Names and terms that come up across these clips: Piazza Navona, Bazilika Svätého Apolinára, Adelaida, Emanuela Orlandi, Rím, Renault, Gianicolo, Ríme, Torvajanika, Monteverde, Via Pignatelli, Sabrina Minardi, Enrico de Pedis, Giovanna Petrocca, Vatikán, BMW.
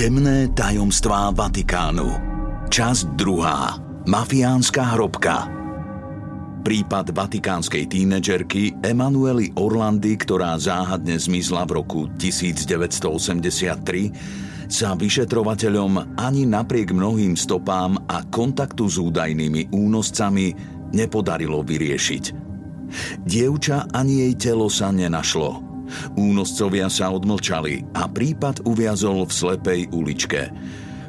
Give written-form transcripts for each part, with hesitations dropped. Temné tajomstvá Vatikánu. Časť 2. Mafiánska hrobka. Prípad vatikánskej tínedžerky Emanuely Orlandi, ktorá záhadne zmizla v roku 1983, sa vyšetrovateľom ani napriek mnohým stopám a kontaktu s údajnými únoscami nepodarilo vyriešiť. Dievča ani jej telo sa nenašlo. Únoscovia sa odmlčali a prípad uviazol v slepej uličke.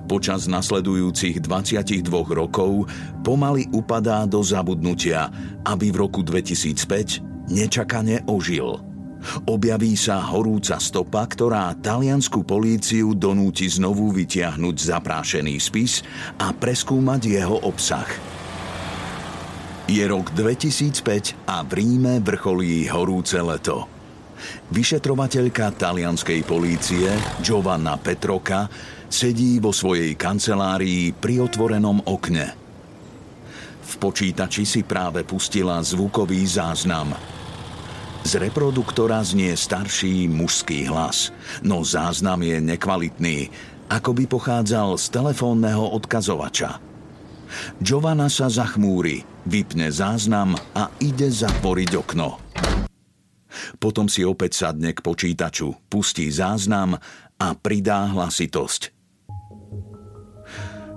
Počas nasledujúcich 22 rokov pomaly upadá do zabudnutia, aby v roku 2005 nečakane ožil. Objaví sa horúca stopa, ktorá taliansku políciu donúti znovu vytiahnuť zaprášený spis a preskúmať jeho obsah. Je rok 2005 a v Ríme vrcholí horúce leto. Vyšetrovateľka talianskej polície Giovanna Petrocca sedí vo svojej kancelárii pri otvorenom okne. V počítači si práve pustila zvukový záznam. Z reproduktora znie starší mužský hlas, no záznam je nekvalitný, ako by pochádzal z telefónneho odkazovača. Giovanna sa zachmúri, vypne záznam a ide zatvoriť okno. Potom si opäť sadne k počítaču, pustí záznam a pridá hlasitosť.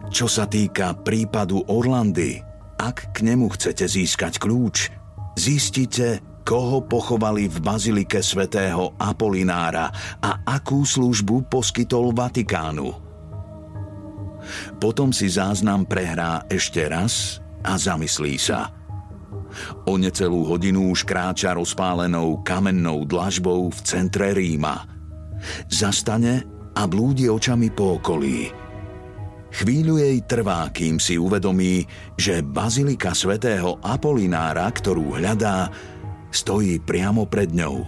Čo sa týka prípadu Orlandy, ak k nemu chcete získať kľúč, zistite, koho pochovali v Bazilike Svätého Apolinára a akú službu poskytol Vatikánu. Potom si záznam prehrá ešte raz a zamyslí sa. O necelú hodinu už kráča rozpálenou kamennou dlažbou v centre Ríma. Zastane a blúdi očami po okolí. Chvíľu jej trvá, kým si uvedomí, že Bazilika svätého Apolinára, ktorú hľadá, stojí priamo pred ňou.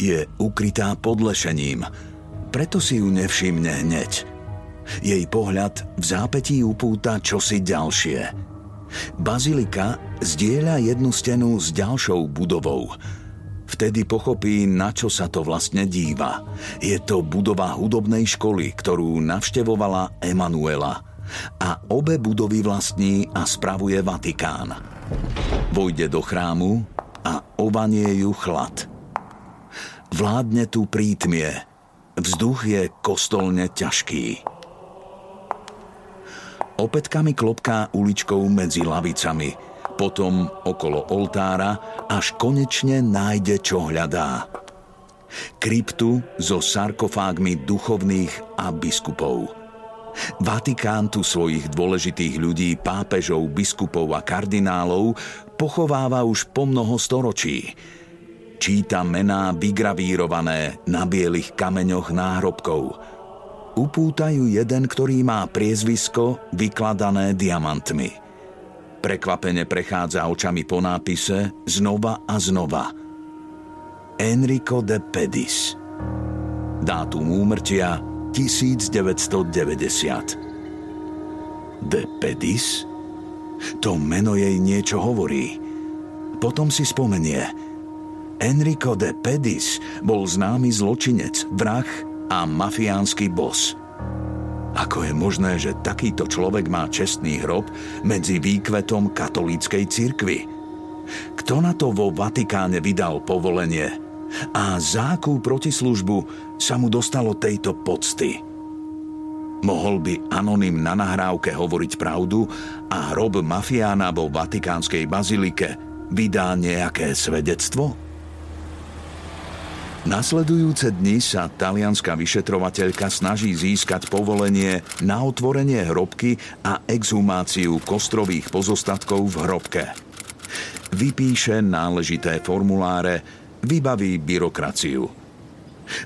Je ukrytá podlešením, preto si ju nevšimne hneď. Jej pohľad v zápätí upúta čosi ďalšie. Bazilika zdieľa jednu stenu s ďalšou budovou. Vtedy pochopí, na čo sa to vlastne díva. Je to budova hudobnej školy, ktorú navštevovala Emanuela. A obe budovy vlastní a spravuje Vatikán. Vojde do chrámu a ovanie ju chlad. Vládne tu prítmie. Vzduch je kostolne ťažký. Opätkami klopká uličkou medzi lavicami, potom okolo oltára, až konečne nájde, čo hľadá. Kryptu so sarkofágmi duchovných a biskupov. Vatikán tu svojich dôležitých ľudí, pápežov, biskupov a kardinálov pochováva už po mnoho storočí. Číta mená vygravírované na bielých kameňoch náhrobkov. Upútajú jeden, ktorý má priezvisko vykladané diamantmi. Prekvapene prechádza očami po nápise znova a znova. Enrico de Pedis. Dátum úmrtia 1990. De Pedis? To meno jej niečo hovorí. Potom si spomenie. Enrico de Pedis bol známy zločinec, vrah a mafiánsky boss. Ako je možné, že takýto človek má čestný hrob medzi výkvetom katolíckej cirkvi? kto na to vo Vatikáne vydal povolenie a za akú protislužbu sa mu dostalo tejto pocty. Mohol by anonym na nahrávke hovoriť pravdu a hrob mafiána vo Vatikánskej bazilike vydá nejaké svedectvo? Nasledujúce dni sa talianská vyšetrovateľka snaží získať povolenie na otvorenie hrobky a exhumáciu kostrových pozostatkov v hrobke. Vypíše náležité formuláre, vybaví byrokraciu.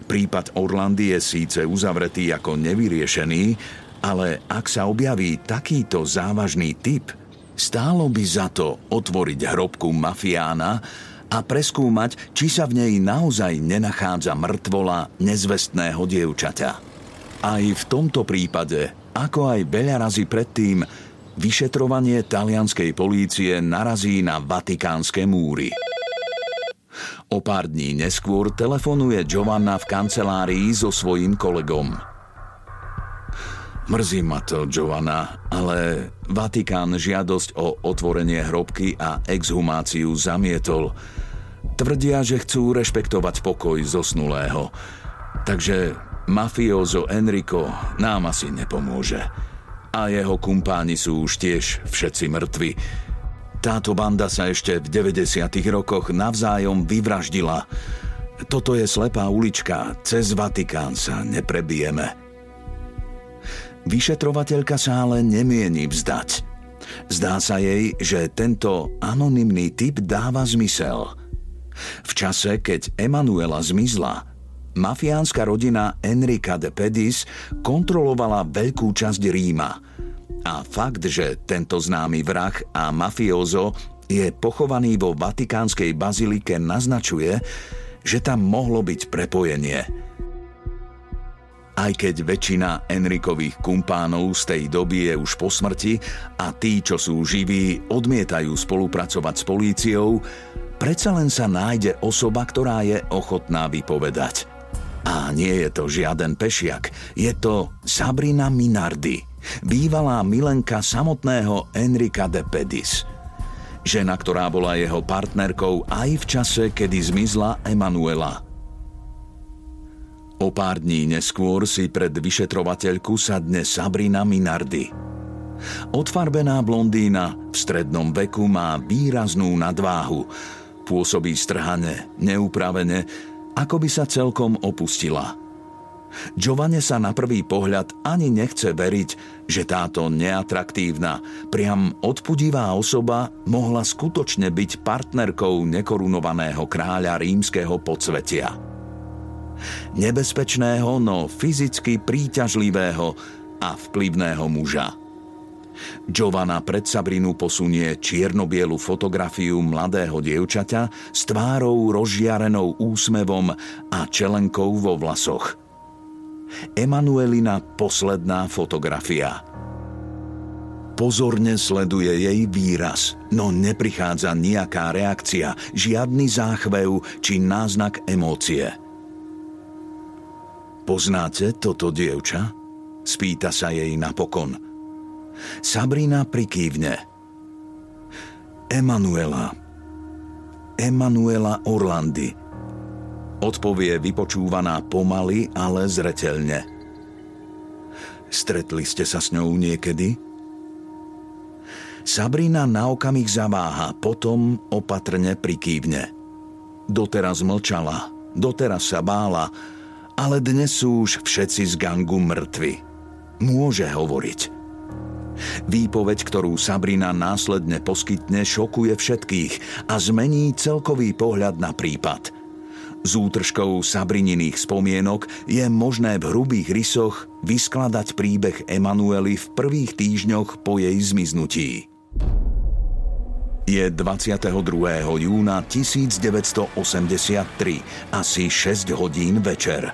Prípad Orlandi je síce uzavretý ako nevyriešený, ale ak sa objaví takýto závažný typ, stálo by za to otvoriť hrobku mafiána a preskúmať, či sa v nej naozaj nenachádza mŕtvola nezvestného dievčaťa. Aj v tomto prípade, ako aj veľa razy predtým, vyšetrovanie talianskej polície narazí na vatikánske múry. O pár dní neskôr telefonuje Giovanna v kancelárii so svojím kolegom. Mrzí ma to, Giovanna, ale Vatikán žiadosť o otvorenie hrobky a exhumáciu zamietol. Tvrdia, že chcú rešpektovať pokoj zosnulého. Takže mafiozo Enrico nám asi nepomôže. A jeho kumpáni sú už tiež všetci mŕtvi. Táto banda sa ešte v 90. rokoch navzájom vyvraždila. Toto je slepá ulička, cez Vatikán sa neprebijeme. Vyšetrovateľka sa ale nemieni vzdať. Zdá sa jej, že tento anonymný typ dáva zmysel. V čase, keď Emanuela zmizla, mafiánska rodina Enrica de Pedis kontrolovala veľkú časť Ríma. A fakt, že tento známy vrah a mafiozo je pochovaný vo Vatikánskej bazilike, naznačuje, že tam mohlo byť prepojenie. Aj keď väčšina Enrikových kumpánov z tej doby je už po smrti a tí, čo sú živí, odmietajú spolupracovať s políciou, predsa len sa nájde osoba, ktorá je ochotná vypovedať. A nie je to žiaden pešiak, je to Sabrina Minardi, bývalá milenka samotného Enrica de Pedis. Žena, ktorá bola jeho partnerkou aj v čase, kedy zmizla Emanuela. O pár dní neskôr si pred vyšetrovateľku sadne Sabrina Minardi. Odfarbená blondína v strednom veku má výraznú nadváhu. Pôsobí strhane, neupravene, ako by sa celkom opustila. Giovanne sa na prvý pohľad ani nechce veriť, že táto neatraktívna, priam odpudivá osoba mohla skutočne byť partnerkou nekorunovaného kráľa rímskeho podsvetia. Nebezpečného, no fyzicky príťažlivého a vplyvného muža. Giovanna pred Sabrinu posunie čierno-bielu fotografiu mladého dievčaťa s tvárou rozžiarenou úsmevom a čelenkou vo vlasoch. Emanuelina posledná fotografia. Pozorne sleduje jej výraz, no neprichádza nejaká reakcia, žiadny záchvev či náznak emócie. Poznáte toto dievča? Spýta sa jej napokon. Sabrina prikývne. Emanuela Orlandi. Odpovie vypočúvaná pomaly, ale zreteľne. Stretli ste sa s ňou niekedy? Sabrina na okamih zaváha, potom opatrne prikývne. Doteraz mlčala, doteraz sa bála, ale dnes sú už všetci z gangu mŕtvi. Môže hovoriť. Výpoveď, ktorú Sabrina následne poskytne, šokuje všetkých a zmení celkový pohľad na prípad. Z útržkov Sabrininých spomienok je možné v hrubých rysoch vyskladať príbeh Emanuely v prvých týždňoch po jej zmiznutí. Je 22. júna 1983, asi 6 hodín večer.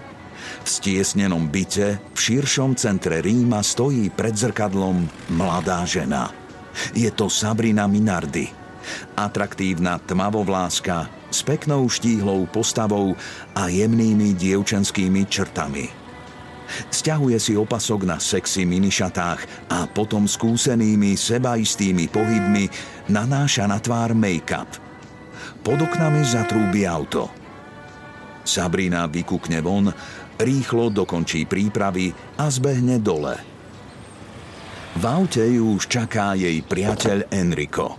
V stiesnenom byte v širšom centre Ríma stojí pred zrkadlom mladá žena. Je to Sabrina Minardi. Atraktívna tmavovláska s peknou štíhlou postavou a jemnými dievčenskými črtami. Sťahuje si opasok na sexy minišatách a potom skúsenými sebaistými pohybmi nanáša na tvár make-up. Pod oknami zatrúbi auto. Sabrina vykúkne von, rýchlo dokončí prípravy a zbehne dole. V aute ju už čaká jej priateľ Enrico.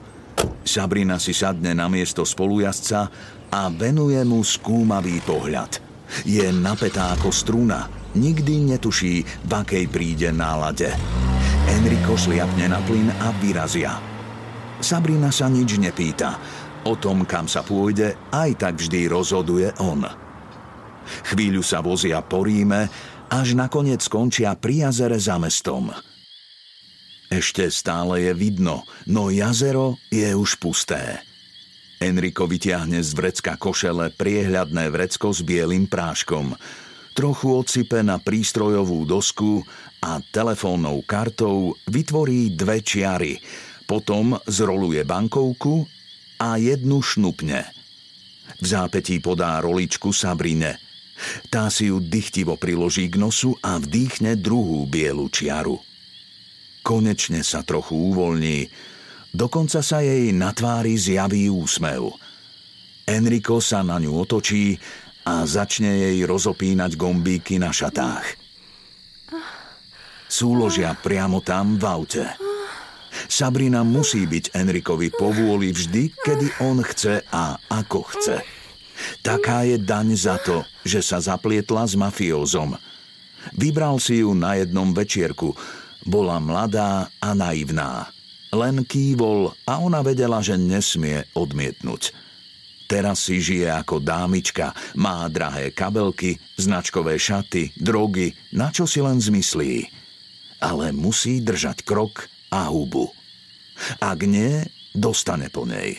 Sabrina si sadne na miesto spolujazca a venuje mu skúmavý pohľad. Je napätá ako struna, nikdy netuší, v akej príde nálade. Enrico sliapne na plyn a vyrazia. Sabrina sa nič nepýta. O tom, kam sa pôjde, aj tak vždy rozhoduje on. Chvíľu sa vozia po Ríme, až nakoniec skončia pri jazere za mestom. Ešte stále je vidno, no jazero je už pusté. Enrico vytiahne z vrecka košele priehľadné vrecko s bielým práškom. Trochu odsype na prístrojovú dosku a telefónnou kartou vytvorí dve čiary. Potom zroluje bankovku a jednu šnupne. V zápätí podá roličku Sabrine. Tá si ju dychtivo priloží k nosu a vdýchne druhú bielu čiaru. Konečne sa trochu uvoľní. Dokonca sa jej na tvári zjaví úsmev. Enrico sa na ňu otočí a začne jej rozopínať gombíky na šatách. Súložia priamo tam v aute. Sabrina musí byť Enricovi povôli vždy, kedy on chce a ako chce. Taká je daň za to, že sa zaplietla s mafiózom. Vybral si ju na jednom večierku. Bola mladá a naivná. Len kývol a ona vedela, že nesmie odmietnúť. Teraz si žije ako dámička, má drahé kabelky, značkové šaty, drogy, na čo si len zmyslí. Ale musí držať krok a hubu. Ak nie, dostane po nej.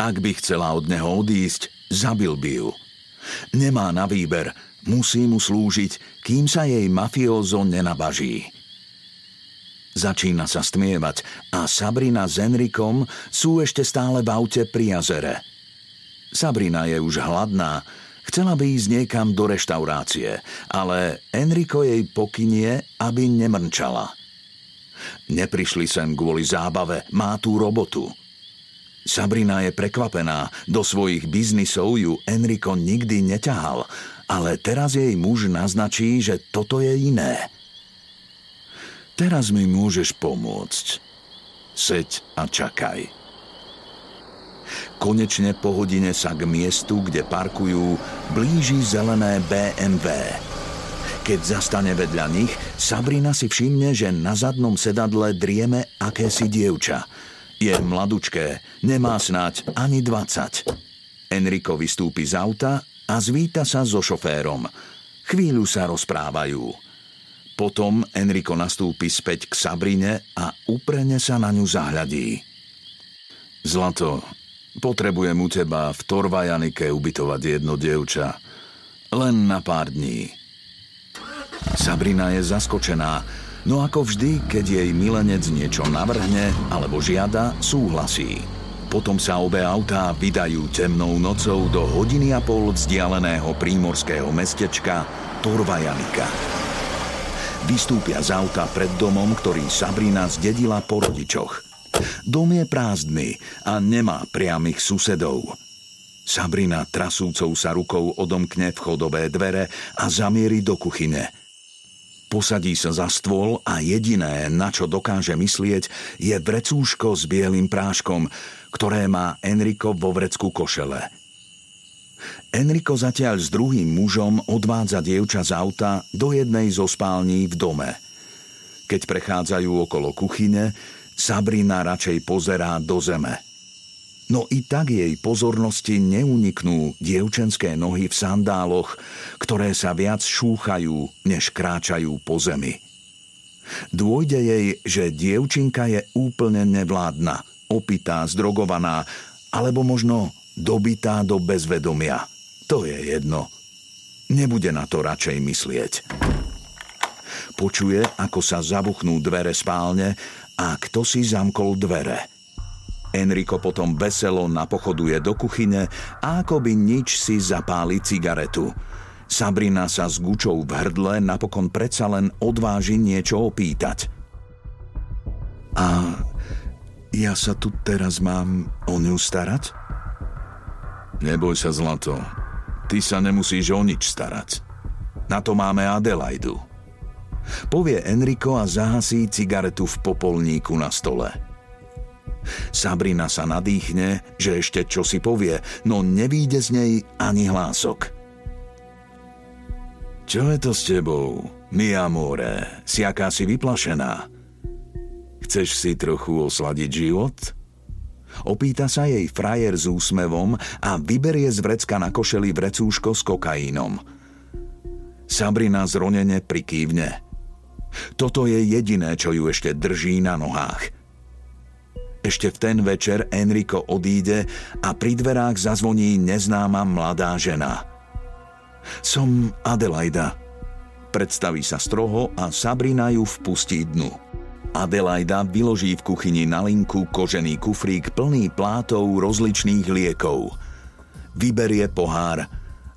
Ak by chcela od neho odísť, zabil by ju. Nemá na výber, musí mu slúžiť, kým sa jej mafiózo nenabaží. Začína sa stmievať a Sabrina s Enrikom sú ešte stále v aute pri jazere. Sabrina je už hladná, chcela by ísť niekam do reštaurácie, ale Enrico jej pokynie, aby nemrčala. Neprišli sem kvôli zábave, má tú robotu. Sabrina je prekvapená, do svojich biznisov ju Enrico nikdy neťahal, ale teraz jej muž naznačí, že toto je iné. Teraz mi môžeš pomôcť. Seď a čakaj. Konečne po hodine sa k miestu, kde parkujú, blíži zelené BMW. Keď zastane vedľa nich, Sabrina si všimne, že na zadnom sedadle drieme akési dievča. Je mladučké, nemá snáď ani 20. Enrico vystúpi z auta a zvíta sa so šoférom. Chvíľu sa rozprávajú. Potom Enrico nastúpi späť k Sabrine a uprene sa na ňu zahľadí. Zlato, potrebujem u teba v Torvajanike ubytovať jedno dievča. Len na pár dní. Sabrina je zaskočená, no ako vždy, keď jej milenec niečo navrhne alebo žiada, súhlasí. Potom sa obe autá vydajú temnou nocou do hodiny a pol vzdialeného prímorského mestečka Torvajanika. Vystúpia z auta pred domom, ktorý Sabrina zdedila po rodičoch. Dom je prázdny a nemá priamych susedov. Sabrina trasúcou sa rukou odomkne vchodové dvere a zamierí do kuchyne. Posadí sa za stôl a jediné, na čo dokáže myslieť, je vrecúško s bielým práškom, ktoré má Enrico vo vrecku košele. Enrico zatiaľ s druhým mužom odvádza dievča z auta do jednej zo spální v dome. Keď prechádzajú okolo kuchyne, Sabrina radšej pozerá do zeme. No i tak jej pozornosti neuniknú dievčenské nohy v sandáloch, ktoré sa viac šúchajú, než kráčajú po zemi. Dôjde jej, že dievčinka je úplne nevládna, opitá, zdrogovaná, alebo možno dobitá do bezvedomia. To je jedno. Nebude na to radšej myslieť. Počuje, ako sa zabuchnú dvere spálne, a kto si zamkol dvere. Enrico potom veselo napochoduje do kuchyne a akoby nič si zapáli cigaretu. Sabrina sa s gučou v hrdle napokon predsa len odváži niečo opýtať. A ja sa tu teraz mám o ňu starať? Neboj sa, zlato. Ty sa nemusíš o nič starať. Na to máme Adelaidu. Povie Enrico a zahasí cigaretu v popolníku na stole. Sabrina sa nadýchne, že ešte čo si povie, no nevyjde z nej ani hlások. Čo je to s tebou, mi amore, si akási vyplašená? Chceš si trochu osladiť život? Opýta sa jej frajer s úsmevom a vyberie z vrecka na košeli vrecúško s kokainom. Sabrina zronene prikývne. Toto je jediné, čo ju ešte drží na nohách. Ešte v ten večer Enrico odíde a pri dverách zazvoní neznáma mladá žena. Som Adelaida. Predstaví sa stroho a Sabrina ju vpustí dnu. Adelaida vyloží v kuchyni na linku kožený kufrík plný plátov rozličných liekov. Vyberie pohár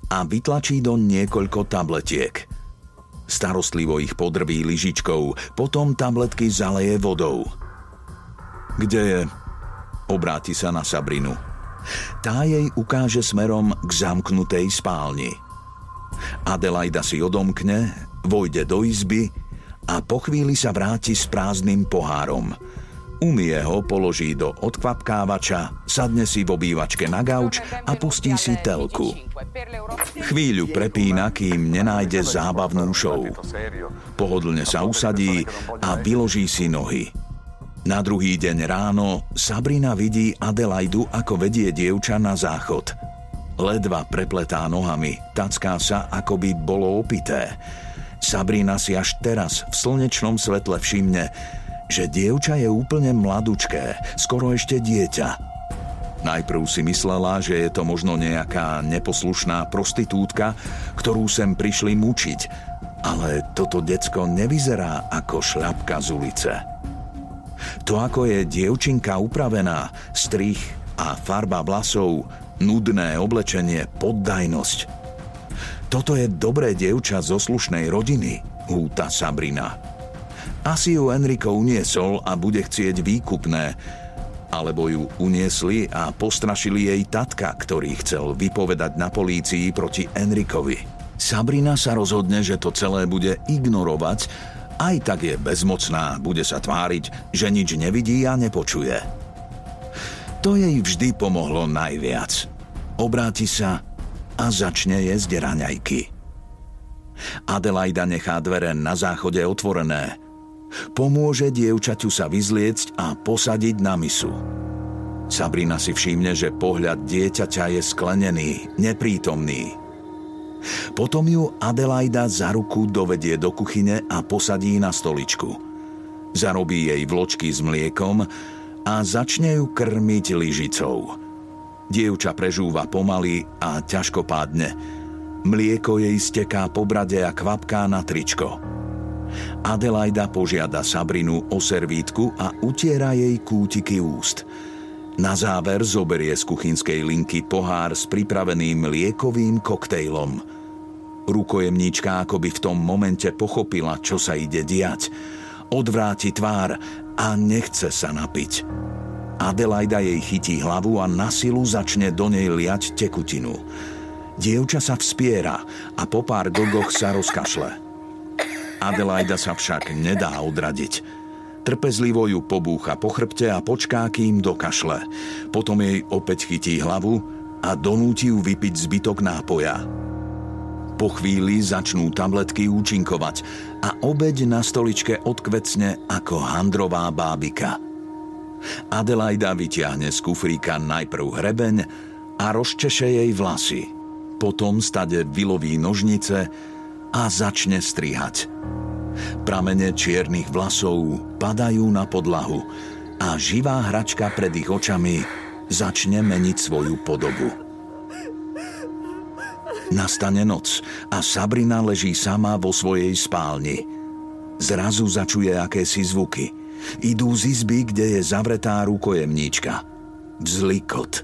a vytlačí do niekoľko tabletiek. Starostlivo ich podrví lyžičkou, potom tabletky zaleje vodou. Kde je? Obráti sa na Sabrinu. Tá jej ukáže smerom k zamknutej spálni. Adelaida si odomkne, vojde do izby a po chvíli sa vráti s prázdnym pohárom. Umie ho, položí do odkvapkávača, sadne si v obývačke na gauč a pustí si telku. Chvíľu prepína, kým nenájde zábavnú show. Pohodlne sa usadí a vyloží si nohy. Na druhý deň ráno Sabrina vidí Adelaidu, ako vedie dievča na záchod. Ledva prepletá nohami, tacká sa, ako by bolo opité. Sabrina si až teraz v slnečnom svetle všimne, že dievča je úplne mladučké, skoro ešte dieťa. Najprv si myslela, že je to možno nejaká neposlušná prostitútka, ktorú sem prišli mučiť, ale toto decko nevyzerá ako šľapka z ulice. To, ako je dievčinka upravená, strih a farba vlasov, nudné oblečenie, poddajnosť. Toto je dobré dievča zo slušnej rodiny, húta Sabrina. Asi ju Enrico uniesol a bude chcieť výkupné, alebo ju uniesli a postrašili jej tatka, ktorý chcel vypovedať na polícii proti Enricovi. Sabrina sa rozhodne, že to celé bude ignorovať, aj tak je bezmocná, bude sa tváriť, že nič nevidí a nepočuje. To jej vždy pomohlo najviac. Obráti sa a začne jesť raňajky. Adelaida nechá dvere na záchode otvorené. Pomôže dievčaťu sa vyzliecť a posadiť na misu. Sabrina si všimne, že pohľad dieťaťa je sklenený, neprítomný. Potom ju Adelaida za ruku dovedie do kuchyne a posadí na stoličku. Zarobí jej vločky s mliekom a začne ju krmiť lyžicou. Dievča prežúva pomaly a ťažko pádne. Mlieko jej steká po brade a kvapká na tričko. Adelaida požiada Sabrinu o servítku a utiera jej kútiky úst. Na záver zoberie z kuchynskej linky pohár s pripraveným liekovým koktejlom. Rukojemníčka akoby v tom momente pochopila, čo sa ide diať. Odvráti tvár a nechce sa napiť. Adelaida jej chytí hlavu a na silu začne do nej liať tekutinu. Dievča sa vzpiera a po pár gogoch sa rozkašle. Adelaida sa však nedá odradiť. Trpezlivo ju pobúcha po chrbte a počká, kým dokašle. Potom jej opäť chytí hlavu a donúti ju vypiť zbytok nápoja. Po chvíli začnú tabletky účinkovať a obeď na stoličke odkvecne ako handrová bábika. Adelaida vyťahne z kufríka najprv hrebeň a rozčeše jej vlasy. Potom stade vyloví nožnice a začne strihať. Pramene čiernych vlasov padajú na podlahu a živá hračka pred ich očami začne meniť svoju podobu. Nastane noc a Sabrina leží sama vo svojej spálni. Zrazu začuje akési zvuky. Idú z izby, kde je zavretá rukojemníčka. Vzlikot.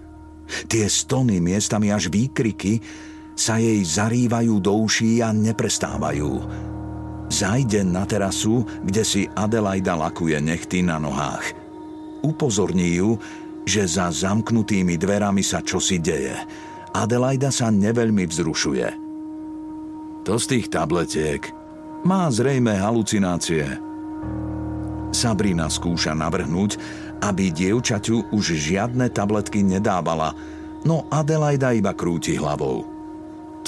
Tie stony, miestami až výkriky, sa jej zarývajú do uší a neprestávajú. Zajde na terasu, kde si Adelaida lakuje nechty na nohách. Upozorní ju, že za zamknutými dverami sa čosi deje Adelaida sa neveľmi vzrušuje. To z tých tabletiek. Má zrejme halucinácie. Sabrina skúša navrhnúť, aby dievčaťu už žiadne tabletky nedávala, no Adelaida iba krúti hlavou.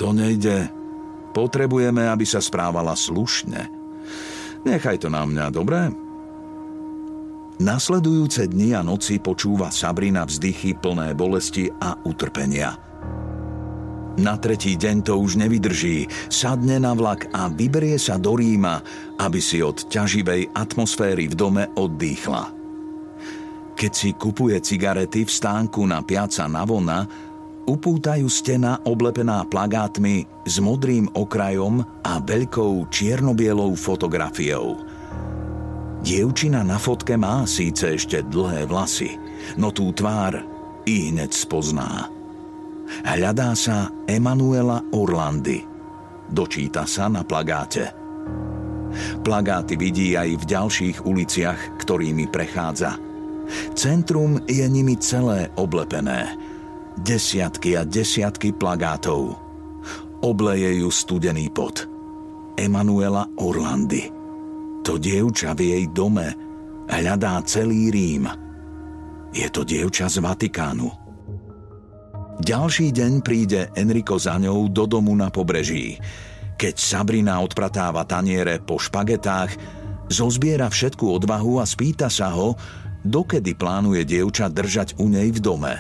To nejde. Potrebujeme, aby sa správala slušne. Nechaj to na mňa, dobre? Nasledujúce dni a noci počúva Sabrina vzdychy plné bolesti a utrpenia. Na tretí deň to už nevydrží, sadne na vlak a vyberie sa do Ríma, aby si od ťaživej atmosféry v dome oddýchla. Keď si kupuje cigarety v stánku na Piazza Navona, upútajú stena oblepená plagátmi s modrým okrajom a veľkou čiernobielou fotografiou. Dievčina na fotke má síce ešte dlhé vlasy, no tú tvár ihneď spozná. Hľadá sa Emanuela Orlandi. Dočíta sa na plagáte. Plagáty vidí aj v ďalších uliciach, ktorými prechádza. Centrum je nimi celé oblepené. Desiatky a desiatky plagátov. Obleje ju studený pot. Emanuela Orlandi. To dievča v jej dome hľadá celý Rím. Je to dievča z Vatikánu. Ďalší deň príde Enrico za ňou do domu na pobreží. Keď Sabrina odpratáva taniere po špagetách, zozbiera všetku odvahu a spýta sa ho, dokedy plánuje dievča držať u nej v dome.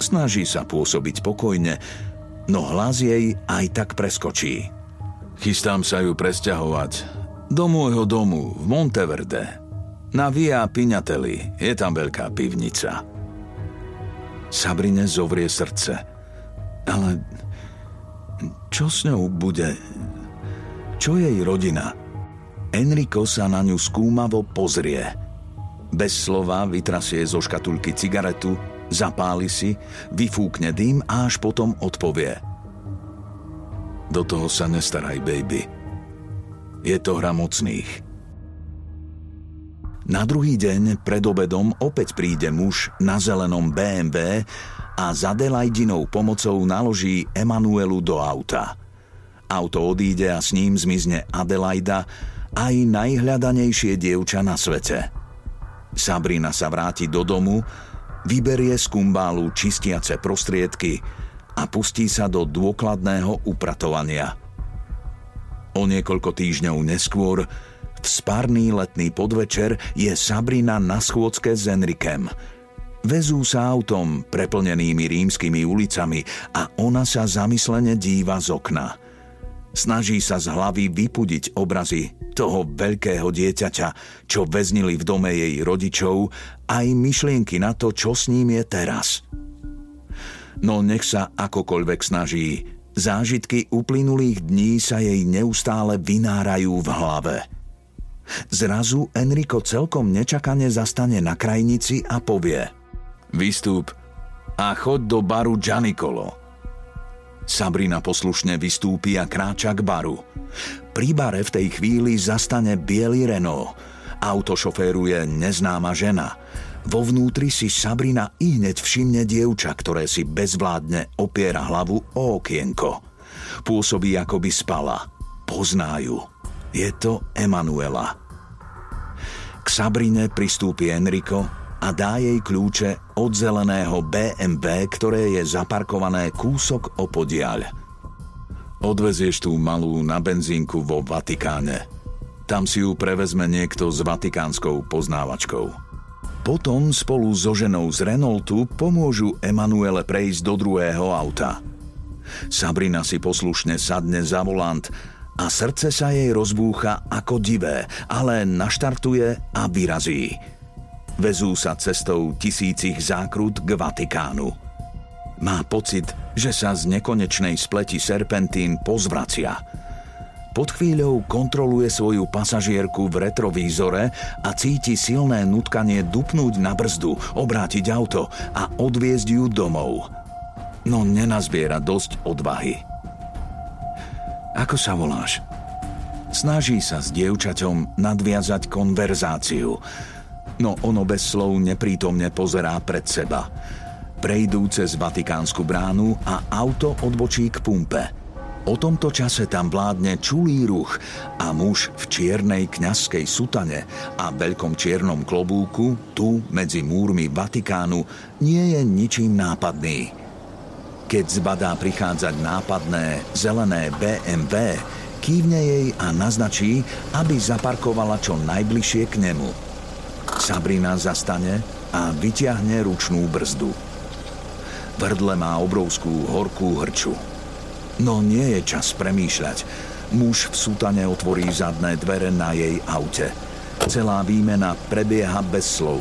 Snaží sa pôsobiť pokojne, no hlas jej aj tak preskočí. Chystám sa ju presťahovať. Do môjho domu v Monteverde, na Via Pignatelli, je tam veľká pivnica. Sabrine zovrie srdce. Ale čo s ňou bude? Čo jej rodina? Enrico sa na ňu skúmavo pozrie. Bez slova vytrasie zo škatulky cigaretu, zapáli si, vyfúkne dým a až potom odpovie. Do toho sa nestaraj, baby. Je to hra mocných. Na druhý deň pred obedom opäť príde muž na zelenom BMW a za Adelaidinou pomocou naloží Emanuelu do auta. Auto odíde a s ním zmizne Adelaida, aj najhľadanejšie dievča na svete. Sabrina sa vráti do domu, vyberie z kumbálu čistiace prostriedky a pustí sa do dôkladného upratovania. O niekoľko týždňov neskôr, v spárny letný podvečer, je Sabrina na schôdzke s Enrikem. Vezú sa autom preplnenými rímskymi ulicami a ona sa zamyslene díva z okna. Snaží sa z hlavy vypudiť obrazy toho veľkého dieťaťa, čo väznili v dome jej rodičov, aj myšlienky na to, čo s ním je teraz. No nech sa akokoľvek snaží, zážitky uplynulých dní sa jej neustále vynárajú v hlave. Zrazu Enrico celkom nečakane zastane na krajnici a povie: Vystúp a choď do baru Gianicolo. Sabrina poslušne vystúpi a kráča k baru. Pri bare v tej chvíli zastane biely Renault. Auto šoféruje neznáma žena. Vo vnútri si Sabrina ihneď všimne dievča, ktoré si bezvládne opiera hlavu o okienko. Pôsobí, ako by spala. Pozná ju. Je to Emanuela. K Sabrine pristúpi Enrico a dá jej kľúče od zeleného BMW, ktoré je zaparkované kúsok opodiaľ. Odvezieš tú malú na benzínku vo Vatikáne. Tam si ju prevezme niekto s vatikánskou poznávačkou. Potom spolu so ženou z Renaultu pomôžu Emanuele prejsť do druhého auta. Sabrina si poslušne sadne za volant a srdce sa jej rozbúcha ako divé, ale naštartuje a vyrazí. Vezú sa cestou tisícich zákrut k Vatikánu. Má pocit, že sa z nekonečnej spleti serpentín pozvracia. Pod chvíľou kontroluje svoju pasažierku v retrovízore a cíti silné nutkanie dupnúť na brzdu, obrátiť auto a odviezť ju domov. No nenazbiera dosť odvahy. Ako sa voláš? Snaží sa s dievčaťom nadviazať konverzáciu, no ono bez slov neprítomne pozerá pred seba. Prejdú cez Vatikánsku bránu a auto odbočí k pumpe. O tomto čase tam vládne čulý ruch a muž v čiernej kňazskej sutane a veľkom čiernom klobúku tu medzi múrmi Vatikánu nie je ničím nápadný. Keď zbadá prichádzať nápadné zelené BMW, kývne jej a naznačí, aby zaparkovala čo najbližšie k nemu. Sabrina zastane a vyťahne ručnú brzdu. V hrdle má obrovskú horkú hrču. No nie je čas premýšľať. Muž v sutane otvorí zadné dvere na jej aute. Celá výmena prebieha bez slov.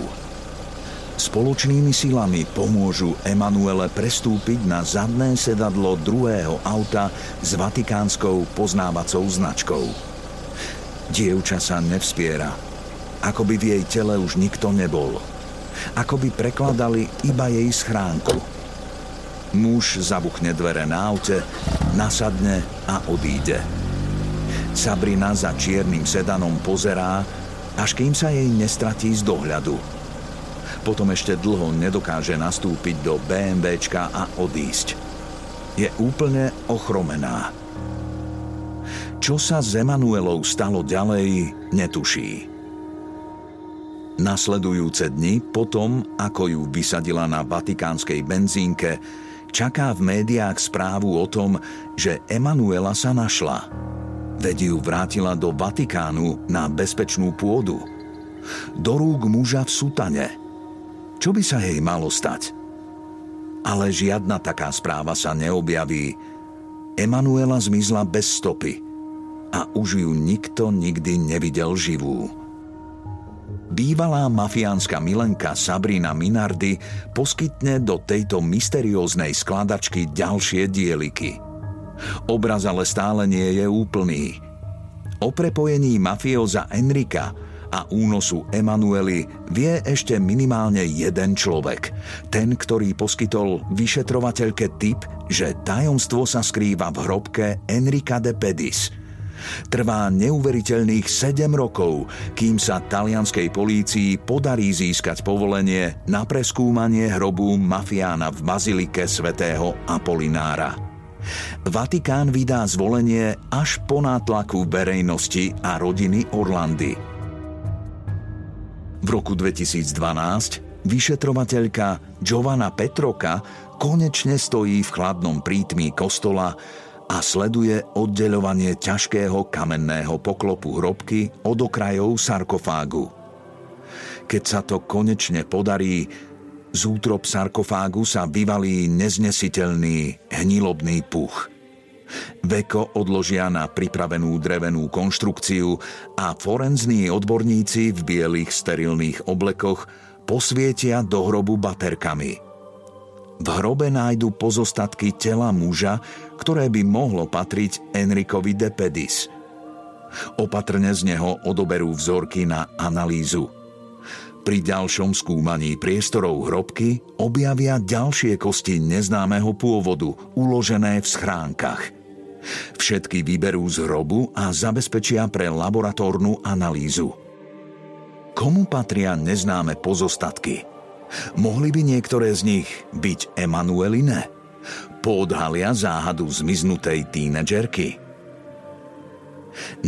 Spoločnými silami pomôžu Emanuele prestúpiť na zadné sedadlo druhého auta s vatikánskou poznávacou značkou. Dievča sa nevspiera. Akoby v jej tele už nikto nebol. Akoby prekladali iba jej schránku. Muž zabuchne dvere na aute, nasadne a odíde. Sabrina za čiernym sedanom pozerá, až kým sa jej nestratí z dohľadu. Potom ešte dlho nedokáže nastúpiť do BMWčka a odísť. Je úplne ochromená. Čo sa s Emanuelou stalo ďalej, netuší. Nasledujúce dni potom, ako ju vysadila na vatikánskej benzínke, čaká v médiách správu o tom, že Emanuela sa našla. Veď ju vrátila do Vatikánu na bezpečnú pôdu. Do rúk muža v sutane. Čo by sa jej malo stať? Ale žiadna taká správa sa neobjaví. Emanuela zmizla bez stopy a už ju nikto nikdy nevidel živú. Bývalá mafiánska milenka Sabrina Minardi poskytne do tejto mysterióznej skladačky ďalšie dieliky. Obraz ale stále nie je úplný. O prepojení mafioza Enrika a únosu Emanuely vie ešte minimálne jeden človek. Ten, ktorý poskytol vyšetrovateľke tip, že tajomstvo sa skrýva v hrobke Enrica de Pedis. Trvá neuveriteľných 7 rokov, kým sa talianskej polícii podarí získať povolenie na preskúmanie hrobu mafiána v Bazilike Svätého Apolinára. Vatikán vydá zvolenie až po nátlaku verejnosti a rodiny Orlandi. V roku 2012 vyšetrovateľka Giovanna Petrocca konečne stojí v chladnom prítmí kostola a sleduje oddeľovanie ťažkého kamenného poklopu hrobky od okrajov sarkofágu. Keď sa to konečne podarí, z útrob sarkofágu sa vyvalí neznesiteľný hnilobný puch. Veko odložia na pripravenú drevenú konštrukciu a forenzní odborníci v bielých sterilných oblekoch posvietia do hrobu baterkami. V hrobe nájdu pozostatky tela muža, ktoré by mohlo patriť Enricovi de Pedis. Opatrne z neho odoberú vzorky na analýzu. Pri ďalšom skúmaní priestorov hrobky objavia ďalšie kosti neznámeho pôvodu, uložené v schránkach. Všetky vyberú z hrobu a zabezpečia pre laboratórnu analýzu. Komu patria neznáme pozostatky? Mohli by niektoré z nich byť Emanueline? Poodhalia záhadu zmiznutej tínedžerky?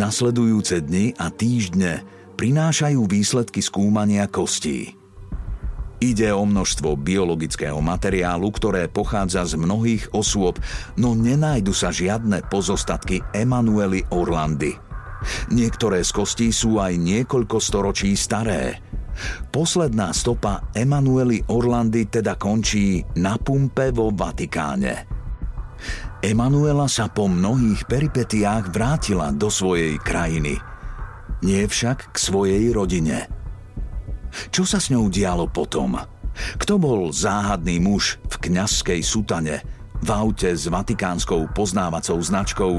Nasledujúce dni a týždne prinášajú výsledky skúmania kostí. Ide o množstvo biologického materiálu, ktoré pochádza z mnohých osôb, no nenájdu sa žiadne pozostatky Emanuely Orlandi. Niektoré z kostí sú aj niekoľko storočí staré. Posledná stopa Emanuely Orlandi teda končí na pumpe vo Vatikáne. Emanuela sa po mnohých peripetiách vrátila do svojej krajiny. Nie však k svojej rodine. Čo sa s ňou dialo potom? Kto bol záhadný muž v kňazskej sutane, v aute s vatikánskou poznávacou značkou,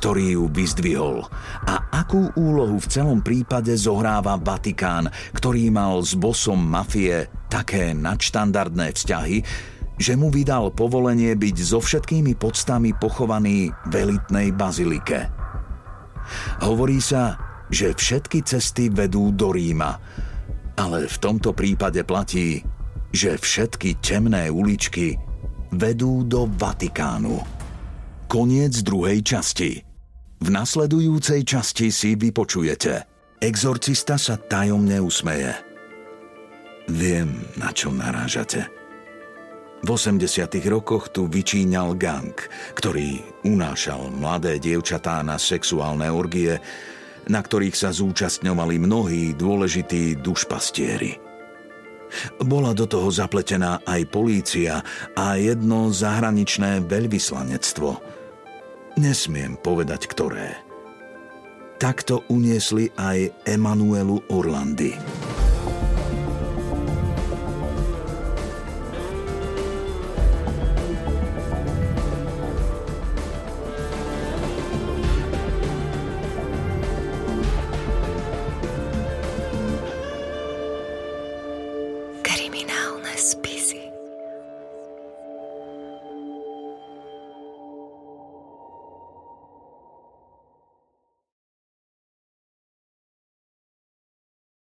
ktorý ju vyzdvihol? A akú úlohu v celom prípade zohráva Vatikán, ktorý mal s bosom mafie také nadštandardné vzťahy, že mu vydal povolenie byť so všetkými podstami pochovaný v elitnej bazilike? Hovorí sa, že všetky cesty vedú do Ríma, ale v tomto prípade platí, že všetky temné uličky vedú do Vatikánu. Koniec druhej časti. V nasledujúcej časti si vypočujete. Exorcista sa tajomne usmeje. Viem, na čo narážate. V 80. rokoch tu vyčíňal gang, ktorý unášal mladé dievčatá na sexuálne orgie, na ktorých sa zúčastňovali mnohí dôležití dušpastieri. Bola do toho zapletená aj polícia a jedno zahraničné veľvyslanectvo. Nesmiem povedať, ktoré. Takto uniesli aj Emanuelu Orlandi.